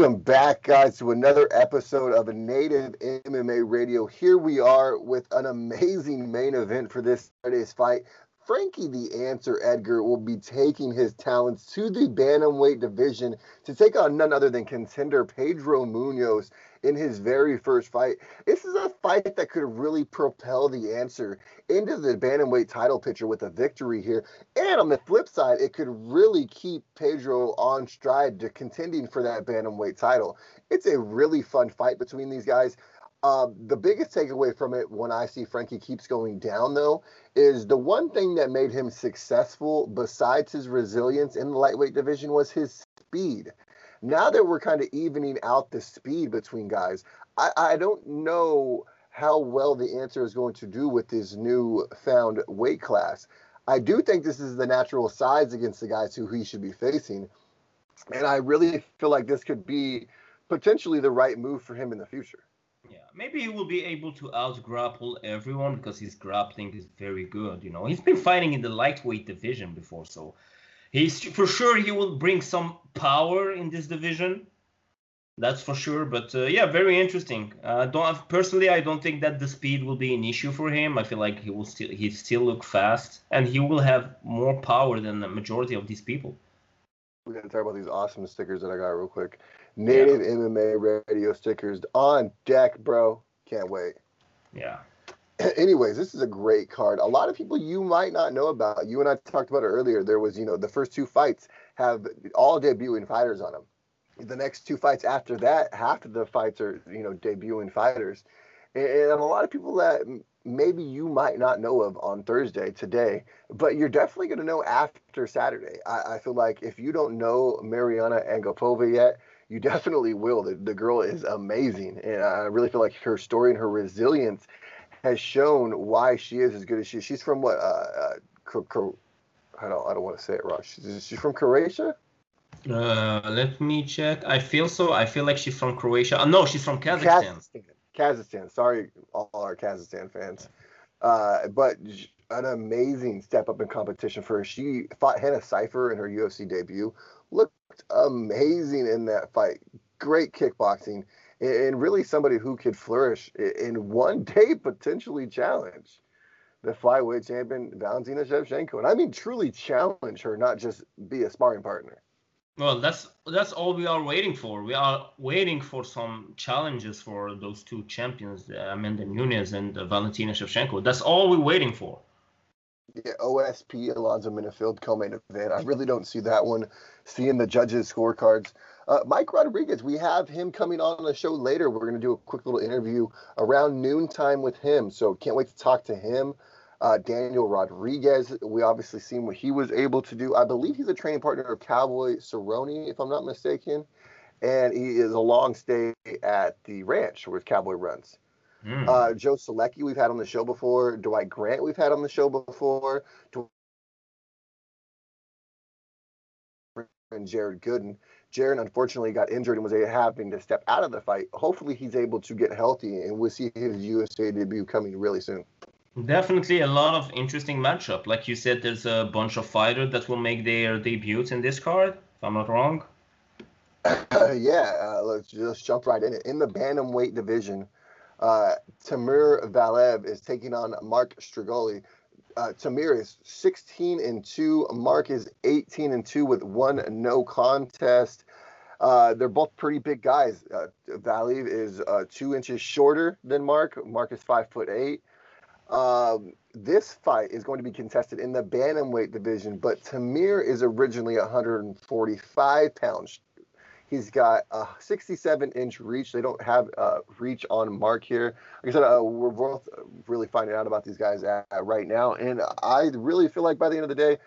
Welcome back, guys, to another episode of Native MMA Radio. Here we are with an amazing main event for this Saturday's fight. Frankie the Answer Edgar will be taking his talents to the bantamweight division to take on none other than contender Pedro Munhoz in his very first fight. This is a fight that could really propel the Answer into the bantamweight title picture with a victory here. And on the flip side, it could really keep Pedro on stride to contending for that bantamweight title. It's a really fun fight between these guys. The biggest takeaway from it when I see Frankie keeps going down, though, is the one thing that made him successful besides his resilience in the lightweight division was his speed. Now that we're kind of evening out the speed between guys, I don't know how well the Answer is going to do with this new found weight class. I do think this is the natural size against the guys who he should be facing. And I really feel like this could be potentially the right move for him in the future. Yeah, maybe he will be able to out-grapple everyone because his grappling is very good, you know. He's been fighting in the lightweight division before, so he's for sure he will bring some power in this division. That's for sure, but yeah, very interesting. I don't think that the speed will be an issue for him. I feel like he still look fast, and he will have more power than the majority of these people. We're going to talk about these awesome stickers that I got real quick. Native MMA Radio stickers on deck, bro. Can't wait. Yeah. Anyways, this is a great card. A lot of people you might not know about. You and I talked about it earlier. There was, you know, the first two fights have all debuting fighters on them. The next two fights after that, half of the fights are, you know, debuting fighters. And a lot of people that maybe you might not know of on Thursday today, but you're definitely going to know after Saturday. I feel like if you don't know Mariana Angopova yet, you definitely will. The girl is amazing, and I really feel like her story and her resilience has shown why she is as good as she is. She's from what? I don't want to say it wrong. She's from Croatia? Let me check. I feel so. I feel like she's from Croatia. No, she's from Kazakhstan. Sorry, all our Kazakhstan fans. But an amazing step up in competition for her. She fought Hannah Cypher in her UFC debut. Looked amazing in that fight. Great kickboxing, and really somebody who could flourish in one day, potentially challenge the flyweight champion Valentina Shevchenko. And I mean truly challenge her, not just be a sparring partner. Well, that's all we are waiting for. We are waiting for some challenges for those two champions, Amanda Nunes and Valentina Shevchenko. That's all we're waiting for. Yeah, OSP, Alonzo Minifield, co-main event. I really don't see that one. Seeing the judges' scorecards. Mike Rodriguez, we have him coming on the show later. We're going to do a quick little interview around noontime with him. So can't wait to talk to him. Daniel Rodriguez, we obviously seen what he was able to do. I believe he's a training partner of Cowboy Cerrone, if I'm not mistaken. And he is a long stay at the ranch where Cowboy runs. Joe Solecki we've had on the show before. Dwight Grant we've had on the show before. And Jared Gooden. Jared unfortunately got injured and was having to step out of the fight. Hopefully he's able to get healthy, and we'll see his USA debut coming really soon. Definitely a lot of interesting matchup. Like you said, there's a bunch of fighters that will make their debuts in this card, if I'm not wrong. Let's just jump right in it. In the bantamweight division, Timur Valiev is taking on Mark Striegl. Timur is 16-2. Mark is 18-2 with one no contest. They're both pretty big guys. Valiev is 2 inches shorter than Mark. Mark is 5'8". This fight is going to be contested in the bantamweight division, but Timur is originally 145 pounds. He's got a 67-inch reach. They don't have reach on Mark here. Like I said, we're both really finding out about these guys right now. And I really feel like by the end of the day,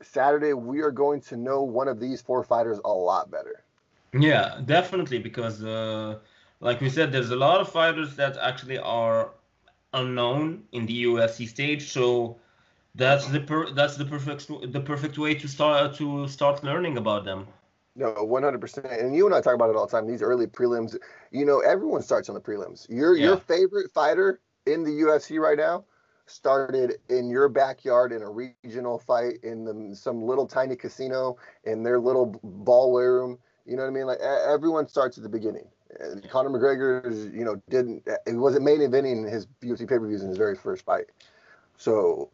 Saturday, we are going to know one of these four fighters a lot better. Yeah, definitely. Because like we said, there's a lot of fighters that actually are unknown in the UFC stage. So that's the perfect way to start learning about them. No, 100%. And you and I talk about it all the time. These early prelims, you know, everyone starts on the prelims. Your favorite fighter in the UFC right now started in your backyard in a regional fight in some little tiny casino in their little ballroom You know what I mean? Like, everyone starts at the beginning. Conor McGregor, you know, it wasn't main eventing his UFC pay-per-views in his very first fight. So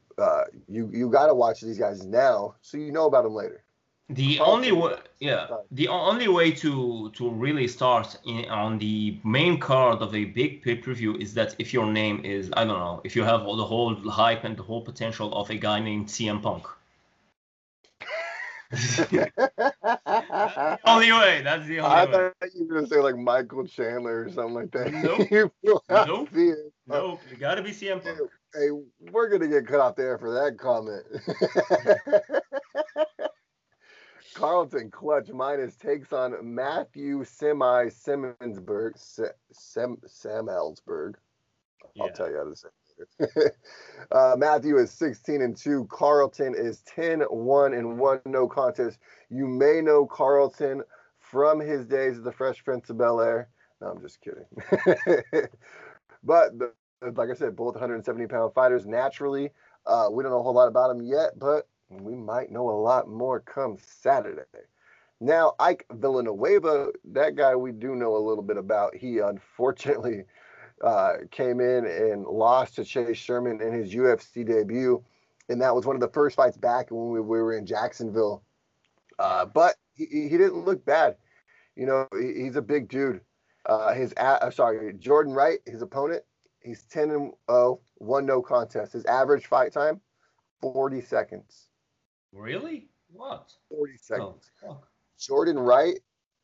you got to watch these guys now so you know about them later. The only way to really start on the main card of a big pay-per-view is that if your name is, I don't know, if you have all the whole hype and the whole potential of a guy named CM Punk. That's the only way. I thought you were going to say like Michael Chandler or something like that. Nope. You got to be CM Punk. Hey, we're going to get cut off there for that comment. Carlton Clutch Minus takes on Matthew Semi-Simmonsburg. Simmonsburg. Yeah. I'll tell you how to say it later. Matthew is 16-2. Carlton is 10-1 and 1 no contest. You may know Carlton from his days at the Fresh Prince of Bel-Air. No, I'm just kidding. But like I said, both 170-pound fighters naturally. We don't know a whole lot about them yet, but we might know a lot more come Saturday. Now, Ike Villanueva, that guy we do know a little bit about. He unfortunately came in and lost to Chase Sherman in his UFC debut, and that was one of the first fights back when we were in Jacksonville. But he didn't look bad. You know, he's a big dude. Jordan Wright, his opponent, he's 10-0, one no contest. His average fight time, 40 seconds. Really? What? 40 seconds. Oh, Jordan Wright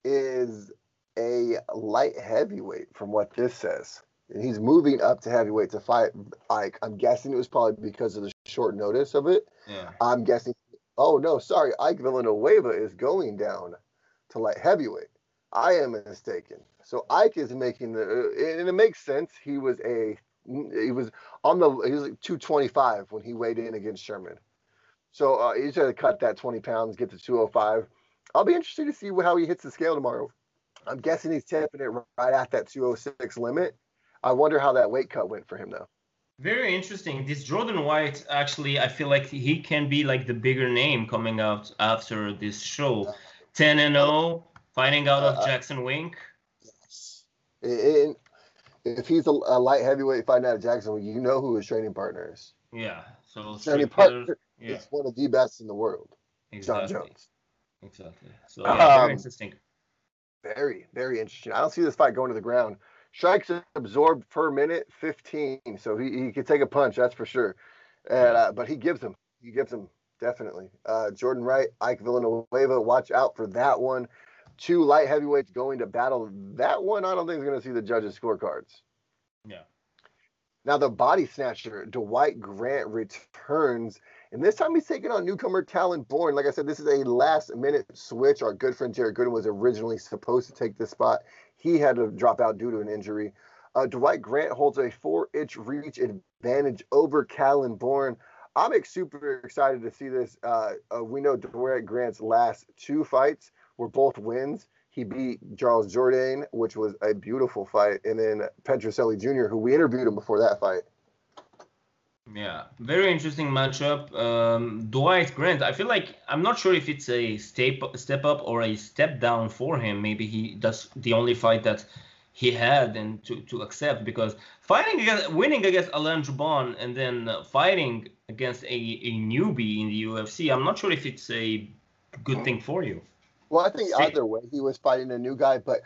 is a light heavyweight from what this says. And he's moving up to heavyweight to fight Ike. I'm guessing it was probably because of the short notice of it. Yeah. I'm guessing. Oh, no, sorry. Ike Villanueva is going down to light heavyweight. I am mistaken. So Ike is making and it makes sense. He was like 225 when he weighed in against Sherman. So he's going to cut that 20 pounds, get to 205. I'll be interested to see how he hits the scale tomorrow. I'm guessing he's tapping it right at that 206 limit. I wonder how that weight cut went for him, though. Very interesting. This Jordan White, actually, I feel like he can be like the bigger name coming out after this show. 10-0, fighting out of Jackson Wink. Yes. And if he's a light heavyweight fighting out of Jackson Wink, you know who his training partner is. Yeah. So training partner. Yeah. It's one of the best in the world. Exactly. John Jones. Exactly. So yeah, very interesting. Very, very interesting. I don't see this fight going to the ground. Strikes absorbed per minute 15, so he could take a punch, that's for sure. And but he gives him definitely. Jordan Wright, Ike Villanueva, watch out for that one. Two light heavyweights going to battle. That one I don't think is going to see the judges' scorecards. Yeah. Now the body snatcher, Dwight Grant, returns. And this time he's taking on newcomer Callan Bourne. Like I said, this is a last-minute switch. Our good friend Jared Gooden was originally supposed to take this spot. He had to drop out due to an injury. Dwight Grant holds a 4-inch reach advantage over Callan Bourne. I'm super excited to see this. We know Dwight Grant's last two fights were both wins. He beat Charles Jourdain, which was a beautiful fight, and then Petroselli Jr., who we interviewed him before that fight. Yeah, very interesting matchup. Dwight Grant, I feel like I'm not sure if it's a step up or a step down for him. Maybe that's the only fight that he had and to accept, because winning against Alonzo Minifield and then fighting against a newbie in the UFC, I'm not sure if it's a good thing for you. Well, I think either way he was fighting a new guy, but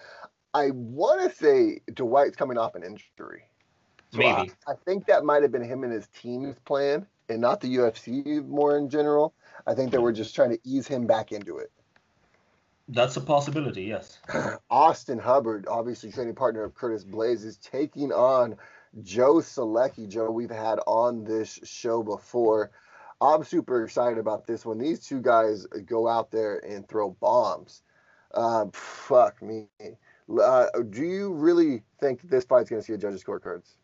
I want to say Dwight's coming off an injury. So maybe. I think that might have been him and his team's plan, and not the UFC more in general. I think they were just trying to ease him back into it. That's a possibility, yes. Austin Hubbard, obviously training partner of Curtis Blaze, is taking on Joe Solecki. Joe, we've had on this show before. I'm super excited about this one. These two guys go out there and throw bombs. Fuck me. Do you really think this fight's going to see a judge's scorecards?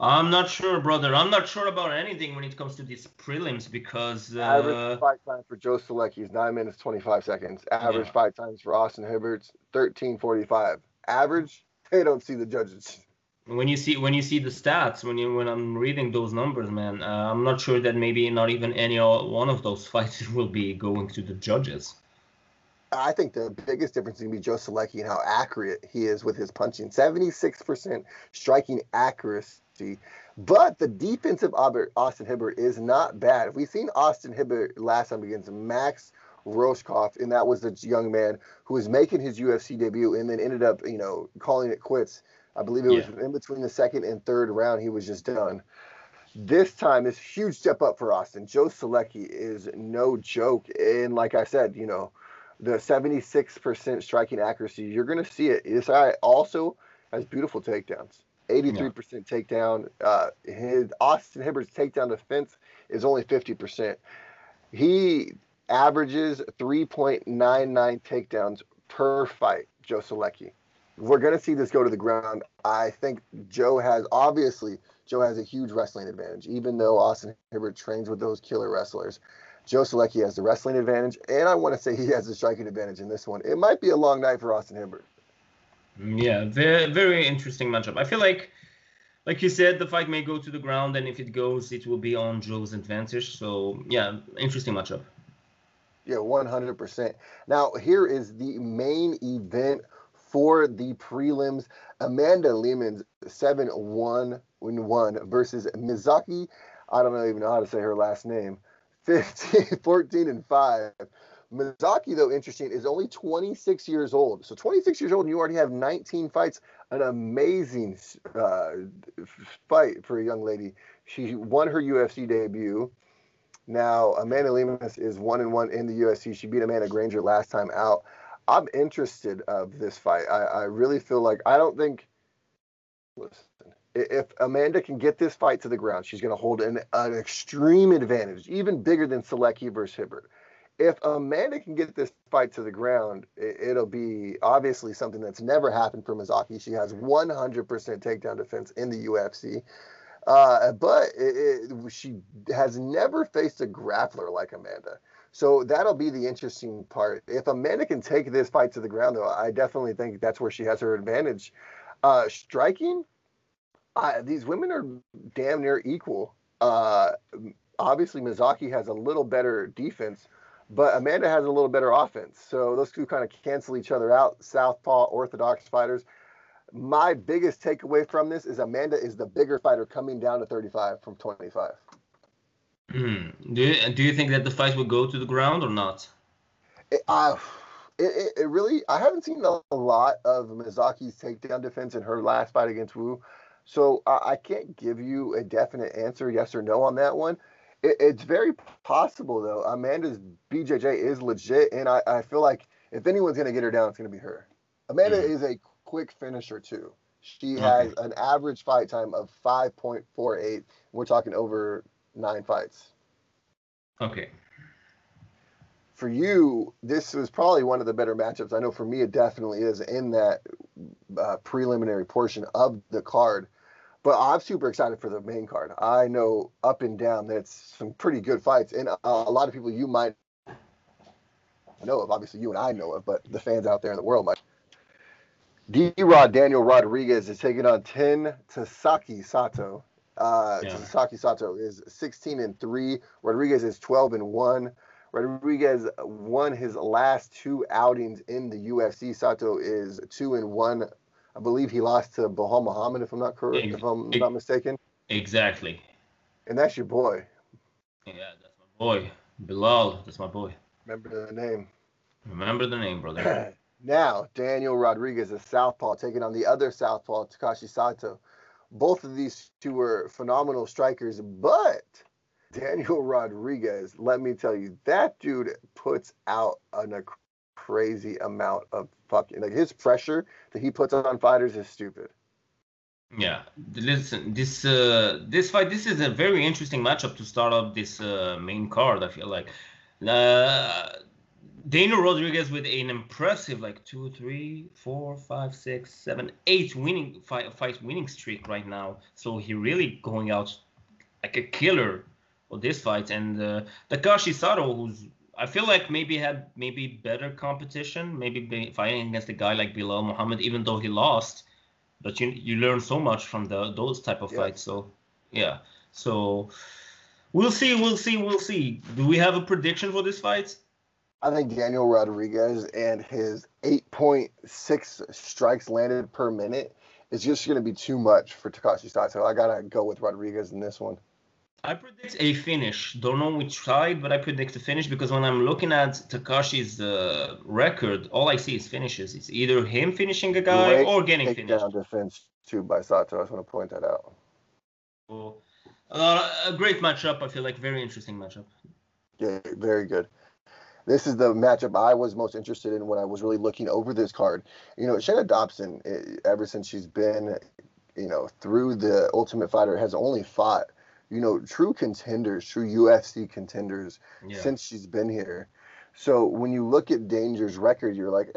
I'm not sure, brother. I'm not sure about anything when it comes to these prelims because... average fight time for Joe Solecki is 9 minutes, 25 seconds. Average fight times for Austin Hubbard's 13:45. Average, they don't see the judges. When you see the stats, when I'm reading those numbers, man, I'm not sure that maybe not even any one of those fights will be going to the judges. I think the biggest difference is going to be Joe Solecki and how accurate he is with his punching. 76% striking accuracy. But the defense of Austin Hubbard is not bad. If we've seen Austin Hubbard last time against Max Roshkoff, and that was the young man who was making his UFC debut and then ended up, you know, calling it quits. I believe it was in between the second and third round he was just done. This time, this huge step up for Austin. Joe Solecki is no joke. And like I said, you know, the 76% striking accuracy, you're going to see it. This guy also has beautiful takedowns. 83% takedown. Austin Hubbard's takedown defense is only 50%. He averages 3.99 takedowns per fight, Joe Solecki. We're going to see this go to the ground. I think Joe has a huge wrestling advantage, even though Austin Hubbard trains with those killer wrestlers. Joe Solecki has the wrestling advantage, and I want to say he has the striking advantage in this one. It might be a long night for Austin Hubbard. Yeah, very interesting matchup. I feel like you said, the fight may go to the ground, and if it goes, it will be on Joe's advantage. So, yeah, interesting matchup. Yeah, 100%. Now, here is the main event for the prelims. Amanda Lehman's 7-1-1 versus Mizaki. I don't even know how to say her last name. 14-5. Mizaki, though, interesting, is only 26 years old. So 26 years old and you already have 19 fights. An amazing fight for a young lady. She won her UFC debut. Now, Amanda Lehman is 1-1 in the UFC. She beat Amanda Granger last time out. I'm interested of this fight. I really feel like if Amanda can get this fight to the ground, she's going to hold an extreme advantage, even bigger than Solecki versus Hibbert. If Amanda can get this fight to the ground, it'll be obviously something that's never happened for Mizaki. She has 100% takedown defense in the UFC. But she has never faced a grappler like Amanda. So that'll be the interesting part. If Amanda can take this fight to the ground, though, I definitely think that's where she has her advantage. Striking, these women are damn near equal. Obviously, Mizaki has a little better defense, but Amanda has a little better offense. So those two kind of cancel each other out, southpaw, orthodox fighters. My biggest takeaway from this is Amanda is the bigger fighter coming down to 35 from 25. Do you think that the fight will go to the ground or not? I haven't seen a lot of Mizaki's takedown defense in her last fight against Wu, so I can't give you a definite answer, yes or no, on that one. It's very possible, though. Amanda's BJJ is legit, and I feel like if anyone's going to get her down, it's going to be her. Amanda is a quick finisher, too. She has an average fight time of 5.48. We're talking over 9 fights. Okay. For you, this was probably one of the better matchups. I know for me it definitely is in that preliminary portion of the card. But I'm super excited for the main card. I know up and down that's some pretty good fights. And a lot of people you might know of. Obviously you and I know of, but the fans out there in the world might. D-Rod Daniel Rodriguez is taking on Takashi Sato. Takashi Sato is 16-3. Rodriguez is 12-1. Rodriguez won his last 2 outings in the UFC. Sato is 2-1. I believe he lost to Bahal Muhammad, if I'm not mistaken. Exactly. And that's your boy. Yeah, that's my boy. Bilal, that's my boy. Remember the name. Remember the name, brother. Now, Daniel Rodriguez is southpaw, taking on the other southpaw, Takashi Sato. Both of these two were phenomenal strikers, but Daniel Rodriguez, let me tell you, that dude puts out a crazy amount of fucking, like, his pressure that he puts on fighters is stupid. Yeah, listen, this fight, this is a very interesting matchup to start up this main card. I feel like Daniel Rodriguez with an impressive 2, 3, 4, 5, 6, 7, 8 winning fight winning streak right now. So he really going out like a killer for this fight. And Takashi Sato, who's I feel like maybe better competition, maybe fighting against a guy like Bilal Muhammad, even though he lost. But you learn so much from those type of fights. So yeah, so we'll see. Do we have a prediction for this fight? I think Daniel Rodriguez and his 8.6 strikes landed per minute is just going to be too much for Takashi Sato. I got to go with Rodriguez in this one. I predict a finish. Don't know which side, but I predict a finish because when I'm looking at Takashi's record, all I see is finishes. It's either him finishing a guy or getting finished. Takedown defense too by Sato. I just want to point that out. Cool. A great matchup. I feel like very interesting matchup. Yeah, very good. This is the matchup I was most interested in when I was really looking over this card. You know, Shayna Dobson, ever since she's been, through the Ultimate Fighter, has only fought, true contenders, true UFC contenders since she's been here. So when you look at Danger's record, you're like,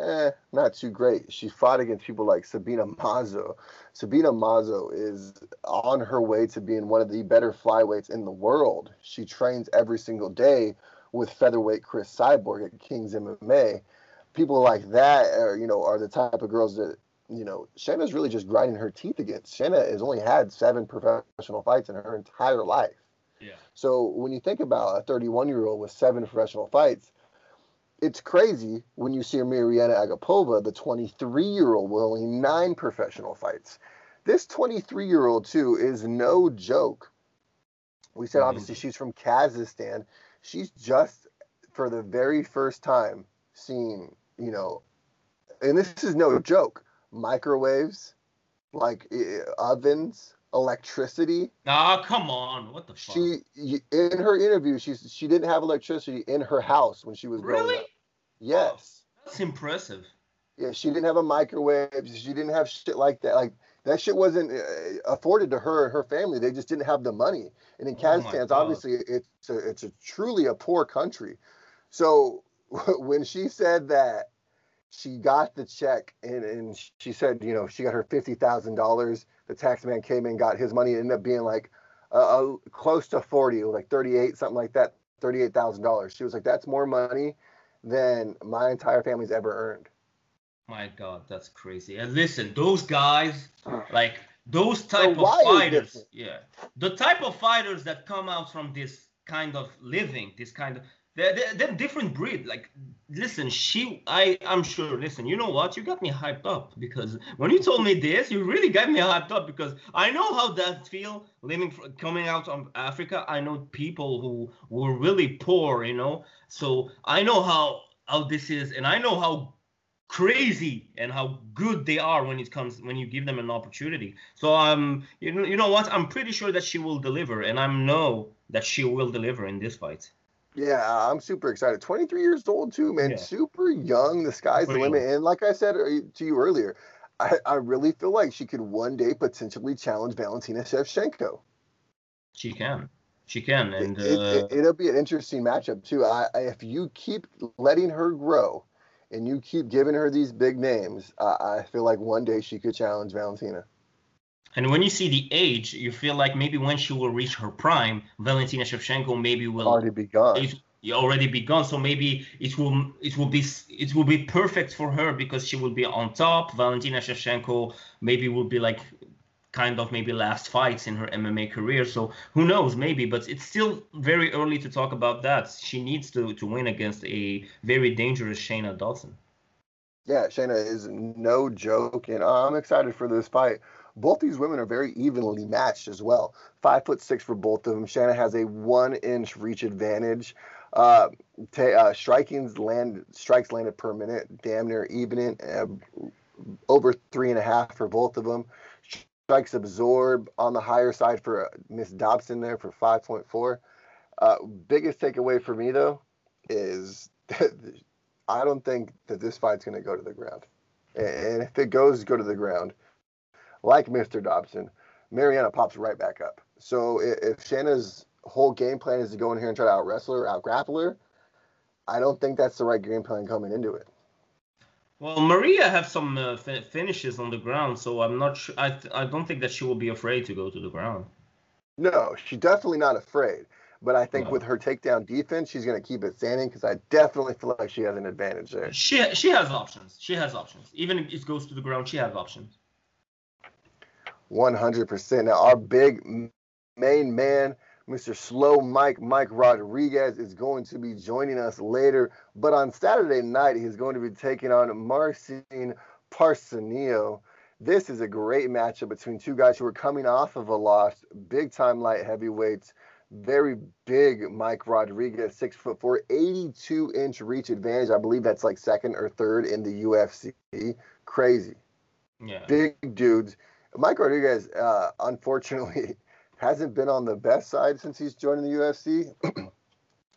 not too great. She fought against people like Sabina Mazo. Sabina Mazo is on her way to being one of the better flyweights in the world. She trains every single day with featherweight Chris Cyborg at King's MMA. People like that are the type of girls that, Shayna's really just grinding her teeth against. Shayna has only had 7 professional fights in her entire life. Yeah. So when you think about a 31-year-old with 7 professional fights, it's crazy when you see Mariana Angopova, the 23-year-old with only 9 professional fights. This 23-year-old, too, is no joke. We said, obviously, she's from Kazakhstan. She's just, for the very first time, seen, and this is no joke, microwaves, like ovens, electricity. Nah, come on. What the fuck? She, in her interview, she didn't have electricity in her house when she was growing up. Yes. Oh, that's impressive. Yeah, she didn't have a microwave. She didn't have shit like that. Like, that shit wasn't afforded to her and her family. They just didn't have the money. And in Kazakhstan, obviously, it's a truly a poor country. So when she said that she got the check and she said, she got her $50,000. The tax man came in, got his money. It ended up being like close to 40, like 38, something like that, $38,000. She was like, that's more money than my entire family's ever earned. My God, that's crazy. And listen, those guys, like those type of fighters, the type of fighters that come out from this kind of living, they're different breed. Like, listen, I'm sure, listen, you know what? You got me hyped up because when you told me this, you really got me hyped up because I know how that feel coming out of Africa. I know people who were really poor, so I know how this is and I know how crazy and how good they are when you give them an opportunity. So you know what? I'm pretty sure that she will deliver, and I know that she will deliver in this fight. Yeah, I'm super excited. 23 years old too, man. Yeah. Super young. The sky's the limit. And like I said to you earlier, I really feel like she could one day potentially challenge Valentina Shevchenko. She can. She can, and it'll be an interesting matchup too. If you keep letting her grow. And you keep giving her these big names, I feel like one day she could challenge Valentina. And when you see the age, you feel like maybe when she will reach her prime, Valentina Shevchenko maybe will already be gone. So maybe it will be perfect for her because she will be on top. Valentina Shevchenko maybe will be like kind of maybe last fights in her MMA career. So who knows, maybe, but it's still very early to talk about that. She needs to win against a very dangerous Shayna Dobson. Yeah, Shayna is no joke, and I'm excited for this fight. Both these women are very evenly matched as well. 5'6" for both of them. Shayna has a 1-inch reach advantage. Strikes landed per minute, damn near even, over 3.5 for both of them. Strikes absorb on the higher side for Miss Dobson there for 5.4. Biggest takeaway for me, though, is that I don't think that this fight's going to go to the ground. And if it goes to the ground, like Mr. Dobson, Mariana pops right back up. So if Shayna's whole game plan is to go in here and try to out-wrestle her, out-grapple her, I don't think that's the right game plan coming into it. Well, Maria have some finishes on the ground, so I'm not sure. I don't think that she will be afraid to go to the ground. No, she's definitely not afraid. But I think with her takedown defense, she's going to keep it standing because I definitely feel like she has an advantage there. She has options. She has options. Even if it goes to the ground, she has options. 100%. Now, our big main man, Mr. Slow Mike, Mike Rodriguez, is going to be joining us later. But on Saturday night, he's going to be taking on Marcin Parsanillo. This is a great matchup between two guys who are coming off of a loss, big-time light heavyweights. Very big Mike Rodriguez, 6'4", 82-inch reach advantage. I believe that's like second or third in the UFC. Crazy. Yeah. Big dudes. Mike Rodriguez, unfortunately, hasn't been on the best side since he's joined the UFC.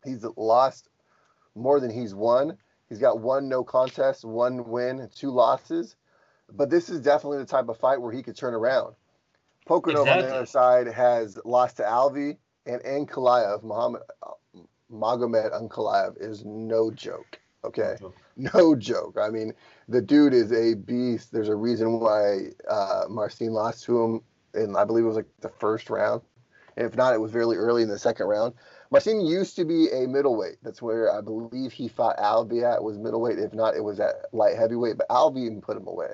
He's lost more than he's won. He's got one no contest, one win, two losses. But this is definitely the type of fight where he could turn around. Pocono on the other side has lost to Alvey. And Ankalaev, Magomed Ankalaev, is no joke, okay? No joke. I mean, the dude is a beast. There's a reason why Marcin lost to him in, I believe it was like the first round. And if not, it was fairly early in the second round. Marcin used to be a middleweight. That's where I believe he fought Alvey at, was middleweight. If not, it was at light heavyweight. But Alvey even put him away.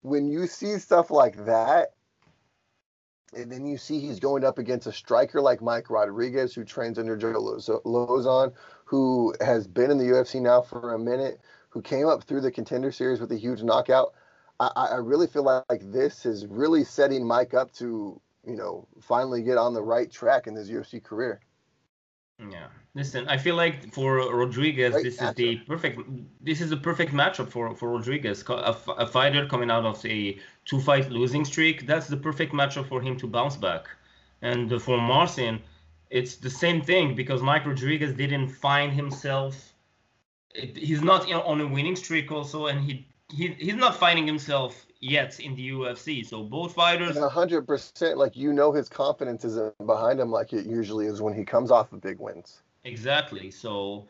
When you see stuff like that, and then you see he's going up against a striker like Mike Rodriguez, who trains under Joe Lozon, who has been in the UFC now for a minute, who came up through the Contender Series with a huge knockout. I really feel like this is really setting Mike up to, you know, finally get on the right track in his UFC career. Yeah. Listen, I feel like for Rodriguez, this is the perfect matchup for Rodriguez. A fighter coming out of a two-fight losing streak, that's the perfect matchup for him to bounce back. And for Marcin, it's the same thing because Mike Rodriguez didn't find himself. He's not on a winning streak also, and he's not finding himself yet in the UFC. So both fighters... 100%, his confidence isn't behind him like it usually is when he comes off of big wins. Exactly. So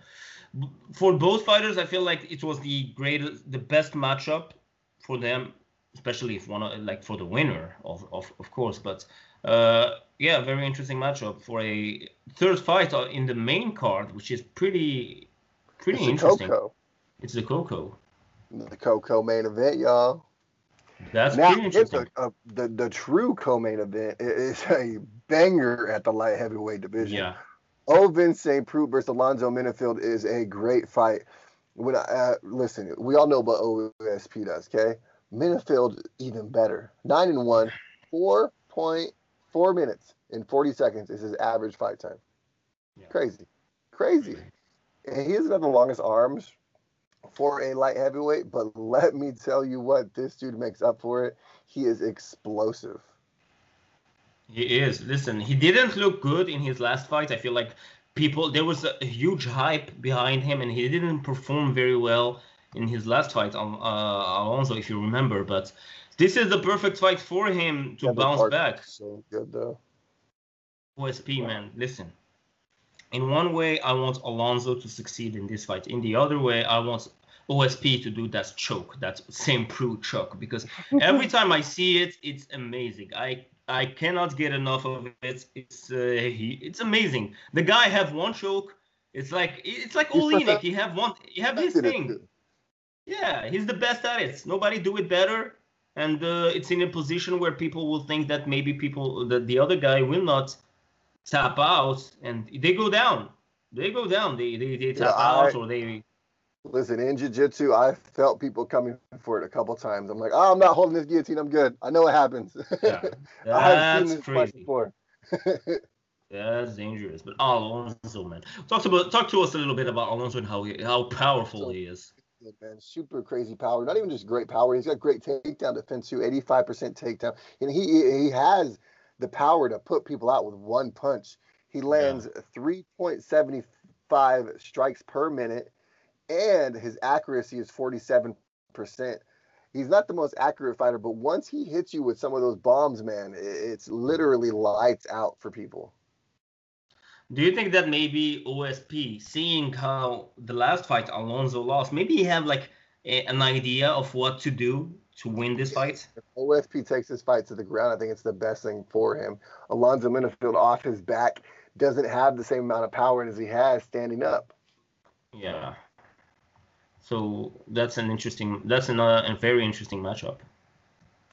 for both fighters, I feel like it was the best matchup for them, especially if for the winner, of course. But yeah, very interesting matchup for a third fight in the main card, which is pretty interesting. It's the Coco. The Coco main event, y'all. That's pretty interesting. It's the true co-main event is a banger at the light heavyweight division. Yeah. Ovince St. Preux versus Alonzo Minifield is a great fight. When listen, we all know what OSP does, okay? Minifield even better. 9-1, 4.4 minutes and 40 seconds is his average fight time. Yeah. Crazy. And he has got the longest arms for a light heavyweight, but let me tell you what, this dude makes up for it. He is explosive. He is. Listen, he didn't look good in his last fight. I feel like there was a huge hype behind him, and he didn't perform very well in his last fight, Alonzo, if you remember. But this is the perfect fight for him to bounce back. So good, though. OSP, man, listen. In one way, I want Alonzo to succeed in this fight. In the other way, I want OSP to do that choke, that St. Preux choke, because every time I see it, it's amazing. I cannot get enough of it. It's amazing. The guy have one choke. It's like Olenek. You have this thing. Yeah, he's the best at it. Nobody do it better, and it's in a position where people will think that maybe the other guy will not tap out, and they go down. They tap out, or they... Listen, in jiu-jitsu, I felt people coming for it a couple times. I'm like, I'm not holding this guillotine. I'm good. I know it happens. Yeah, I've seen this fight before. That's dangerous. But Alonzo, man. Talk to us a little bit about Alonzo and how powerful he is. Good, man. Super crazy power. Not even just great power. He's got great takedown defense, too. 85% takedown. And he has the power to put people out with one punch. He lands 3.75 strikes per minute, and his accuracy is 47%. He's not the most accurate fighter, but once he hits you with some of those bombs, man, it's literally lights out for people. Do you think that maybe OSP, seeing how the last fight Alonzo lost, maybe he have an idea of what to do to win this fight? If OSP takes this fight to the ground, I think it's the best thing for him. Alonzo Minifield off his back doesn't have the same amount of power as he has standing up. Yeah. So that's a very interesting matchup.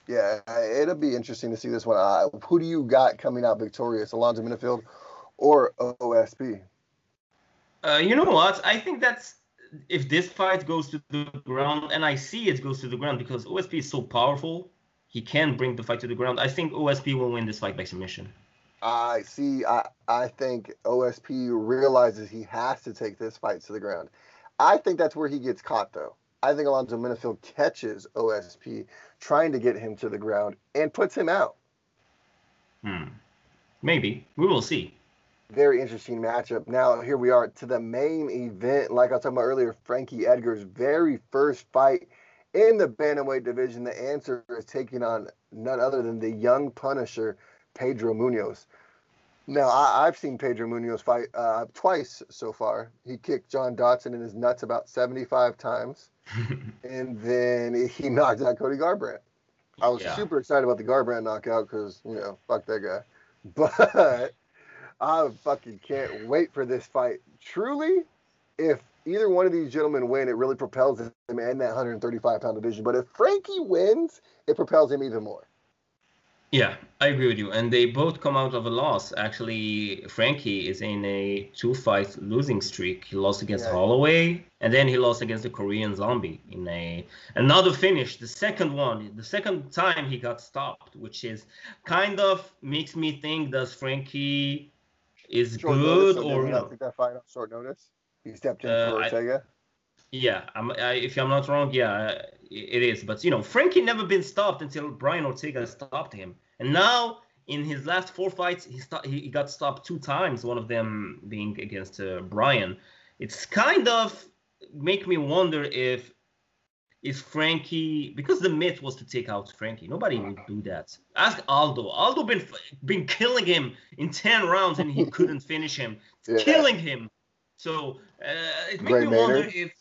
Yeah, it'll be interesting to see this one. Who do you got coming out victorious, Alonzo Minifield or OSP? You know what? I think that's if this fight goes to the ground, and I see it goes to the ground because OSP is so powerful, he can bring the fight to the ground. I think OSP will win this fight by submission. I see. I think OSP realizes he has to take this fight to the ground. I think that's where he gets caught, though. I think Alonzo Minifield catches OSP trying to get him to the ground and puts him out. Maybe. We will see. Very interesting matchup. Now, here we are to the main event. Like I was talking about earlier, Frankie Edgar's very first fight in the bantamweight division. The answer is taking on none other than the young Punisher, Pedro Munhoz. Now, I've seen Pedro Munhoz fight twice so far. He kicked John Dodson in his nuts about 75 times. And then he knocked out Cody Garbrandt. I was super excited about the Garbrandt knockout because, you know, fuck that guy. But I fucking can't wait for this fight. Truly, if either one of these gentlemen win, it really propels him in that 135-pound division. But if Frankie wins, it propels him even more. Yeah, I agree with you. And they both come out of a loss. Actually, Frankie is in a two-fight losing streak. He lost against Holloway, and then he lost against the Korean Zombie in another finish. The second time he got stopped, which is kind of makes me think, does Frankie is short good notice, or not? Think that fight on short notice. He stepped in for Ortega. If I'm not wrong, it is. But, you know, Frankie never been stopped until Brian Ortega stopped him. And now, in his last four fights, he got stopped two times, one of them being against Brian. It's kind of make me wonder if Frankie, because the myth was to take out Frankie. Nobody would do that. Ask Aldo. Aldo been killing him in 10 rounds, and he couldn't finish him. Killing him. So it made me wonder if...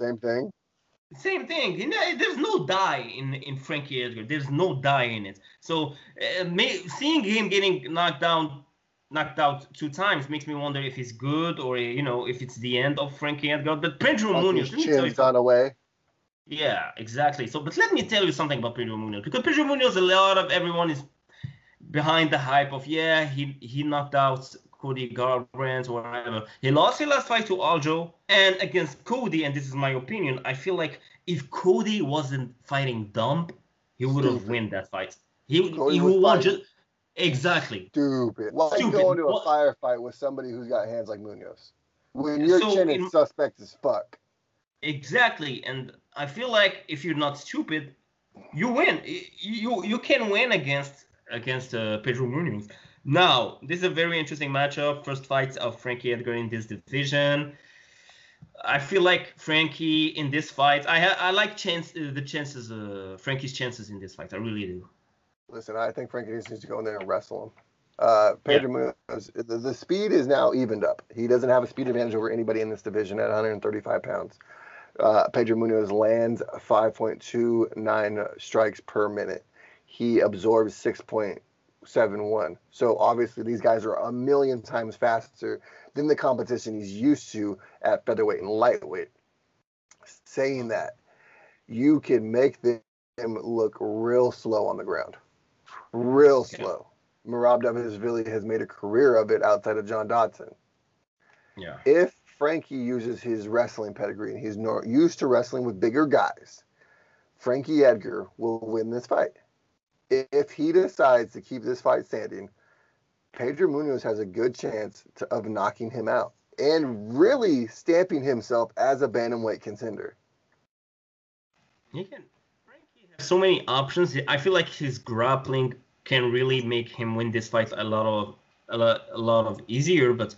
Same thing. There's no die in Frankie Edgar. There's no die in it. So seeing him getting knocked out two times makes me wonder if he's good or, you know, if it's the end of Frankie Edgar. But Pedro Munhoz... Chin's gone away. Yeah, exactly. So, but let me tell you something about Pedro Munhoz. Because Pedro Munhoz, a lot of everyone is behind the hype of, he knocked out Cody Garbrandt or whatever. He lost his last fight to Aljo and against Cody, and this is my opinion, I feel like if Cody wasn't fighting dumb, he would have won that fight. He would won just... Exactly. Stupid. Like going to a firefight with somebody who's got hands like Munhoz. When your chin is suspect as fuck. Exactly, and I feel like if you're not stupid, you win. You can win against Pedro Munhoz. Now, this is a very interesting matchup. First fight of Frankie Edgar in this division. I feel like Frankie in this fight. I like Frankie's chances in this fight. I really do. Listen, I think Frankie just needs to go in there and wrestle him. Pedro Munhoz, the speed is now evened up. He doesn't have a speed advantage over anybody in this division at 135 pounds. Pedro Munhoz lands 5.29 strikes per minute. He absorbs 6.71. So obviously these guys are a million times faster than the competition he's used to at featherweight and lightweight. Saying that, you can make them look real slow on the ground. Real slow. Merab Davishvili has made a career of it outside of John Dodson. Yeah. If Frankie uses his wrestling pedigree and he's not used to wrestling with bigger guys, Frankie Edgar will win this fight. If he decides to keep this fight standing, Pedro Munhoz has a good chance of knocking him out and really stamping himself as a bantamweight contender. Frankie has so many options. I feel like his grappling can really make him win this fight a lot easier. But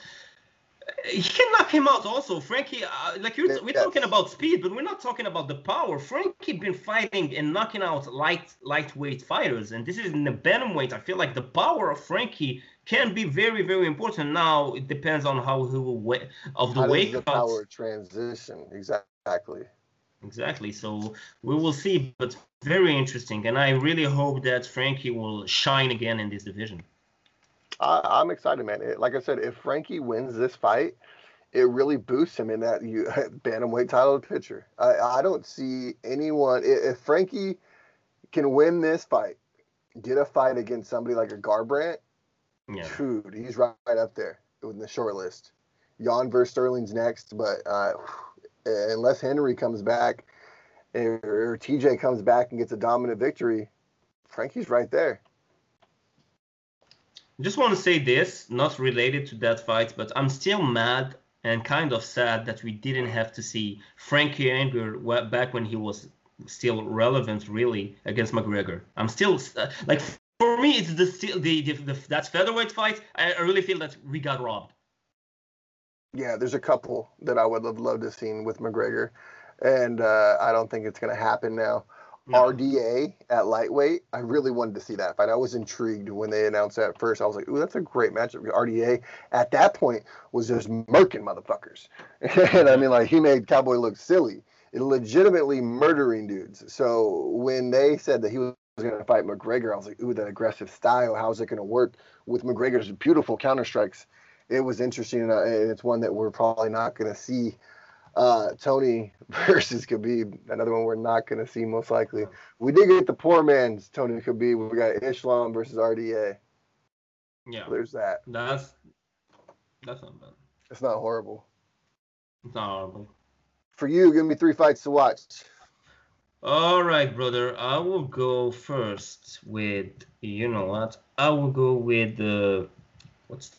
he can knock him out also. Frankie, we're talking about speed, but we're not talking about the power. Frankie been fighting and knocking out lightweight fighters, and this is in the bantamweight. I feel like the power of Frankie can be very, very important. Now it depends on how he will wake up. How does the power transition? Exactly. So we will see, but very interesting. And I really hope that Frankie will shine again in this division. I'm excited, man. Like I said, if Frankie wins this fight, it really boosts him in that bantamweight title picture. I don't see anyone. If Frankie can win this fight, get a fight against somebody like a Garbrandt, dude, he's right up there in the short list. Jan versus Sterling's next, but unless Henry comes back or TJ comes back and gets a dominant victory, Frankie's right there. Just want to say this, not related to that fight, but I'm still mad and kind of sad that we didn't have to see Frankie Edgar back when he was still relevant, really, against McGregor. I'm still like, for me, it's that featherweight fight. I really feel that we got robbed. Yeah, there's a couple that I would have loved to have seen with McGregor, and I don't think it's going to happen now. RDA at lightweight, I really wanted to see that fight. I was intrigued when they announced that first. I was like, ooh, that's a great matchup. RDA at that point was just murking motherfuckers. And I mean, like, he made Cowboy look silly, legitimately murdering dudes. So when they said that he was going to fight McGregor, I was like, ooh, that aggressive style. How's it going to work with McGregor's beautiful counter-strikes? It was interesting, and it's one that we're probably not going to see. Tony versus Khabib, another one we're not going to see most likely. We did get the poor man's Tony Khabib. We got Islam versus RDA. Yeah, so there's that. That's not bad. It's not horrible. It's not horrible. For you, give me three fights to watch. All right, brother. I will go first with, you know what? I will go with what's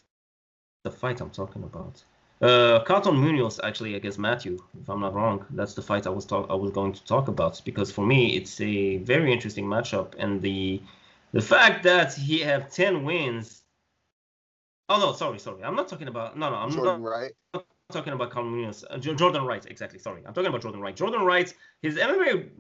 the fight I'm talking about? Pedro Munhoz actually against Matthew, if I'm not wrong. That's the fight I was going to talk about, because for me it's a very interesting matchup, and the fact that he have 10 wins. Oh no, sorry. I'm not talking about I'm Jordan Wright. I'm talking about Pedro Munhoz. Jordan Wright, exactly. Sorry, I'm talking about Jordan Wright. Jordan Wright, his MMA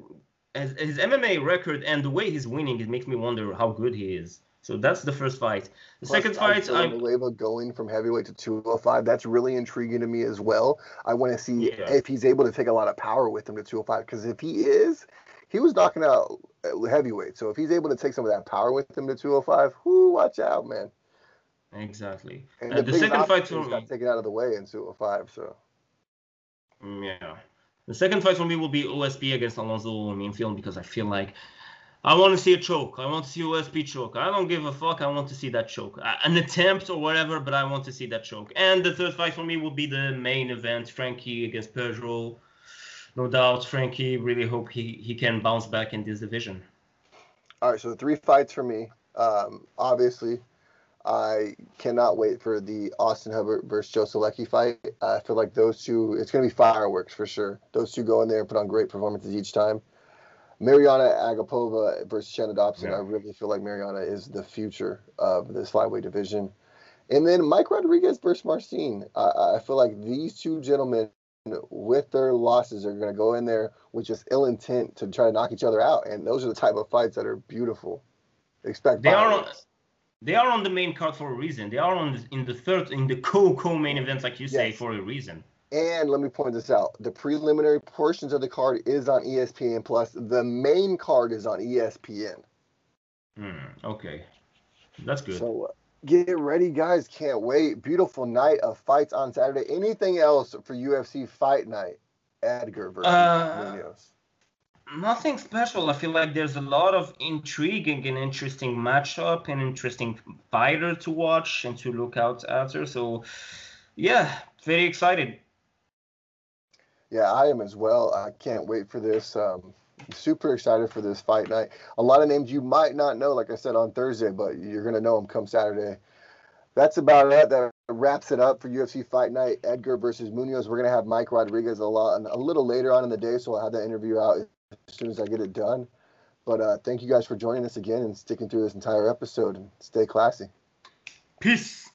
record and the way he's winning, it makes me wonder how good he is. So that's the first fight. Second fight, Villanueva going from heavyweight to 205. That's really intriguing to me as well. I want to see if he's able to take a lot of power with him to 205. Because if he is, he was knocking out heavyweight. So if he's able to take some of that power with him to 205, whoo, watch out, man. Exactly. And the second fight for me got taken out of the way in 205. So yeah, the second fight for me will be OSP against Alonzo Minifield, because I feel like I want to see a choke. I want to see OSP choke. I don't give a fuck. I want to see that choke. An attempt or whatever, but I want to see that choke. And the third fight for me will be the main event, Frankie against Pedro. No doubt, Frankie, really hope he can bounce back in this division. All right, so three fights for me. Obviously, I cannot wait for the Austin Hubbard versus Joe Solecki fight. I feel like those two, it's going to be fireworks for sure. Those two go in there and put on great performances each time. Mariana Angopova versus Shayna Dobson. Yeah. I really feel like Mariana is the future of this flyweight division. And then Mike Rodriguez versus Marcin. I feel like these two gentlemen, with their losses, are going to go in there with just ill intent to try to knock each other out. And those are the type of fights that are beautiful. Expect they are on the main card for a reason. They are in the co-main event, like you say, for a reason. And let me point this out. The preliminary portions of the card is on ESPN+. The main card is on ESPN. Okay. That's good. So get ready, guys. Can't wait. Beautiful night of fights on Saturday. Anything else for UFC Fight Night? Edgar versus Munhoz. Nothing special. I feel like there's a lot of intriguing and interesting matchup and interesting fighter to watch and to look out after. So, yeah, very excited. Yeah, I am as well. I can't wait for this. Super excited for this fight night. A lot of names you might not know, like I said, on Thursday, but you're going to know them come Saturday. That's about it. That wraps it up for UFC Fight Night, Edgar versus Munhoz. We're going to have Mike Rodriguez a little later on in the day, so I'll have that interview out as soon as I get it done. But thank you guys for joining us again and sticking through this entire episode. And stay classy. Peace.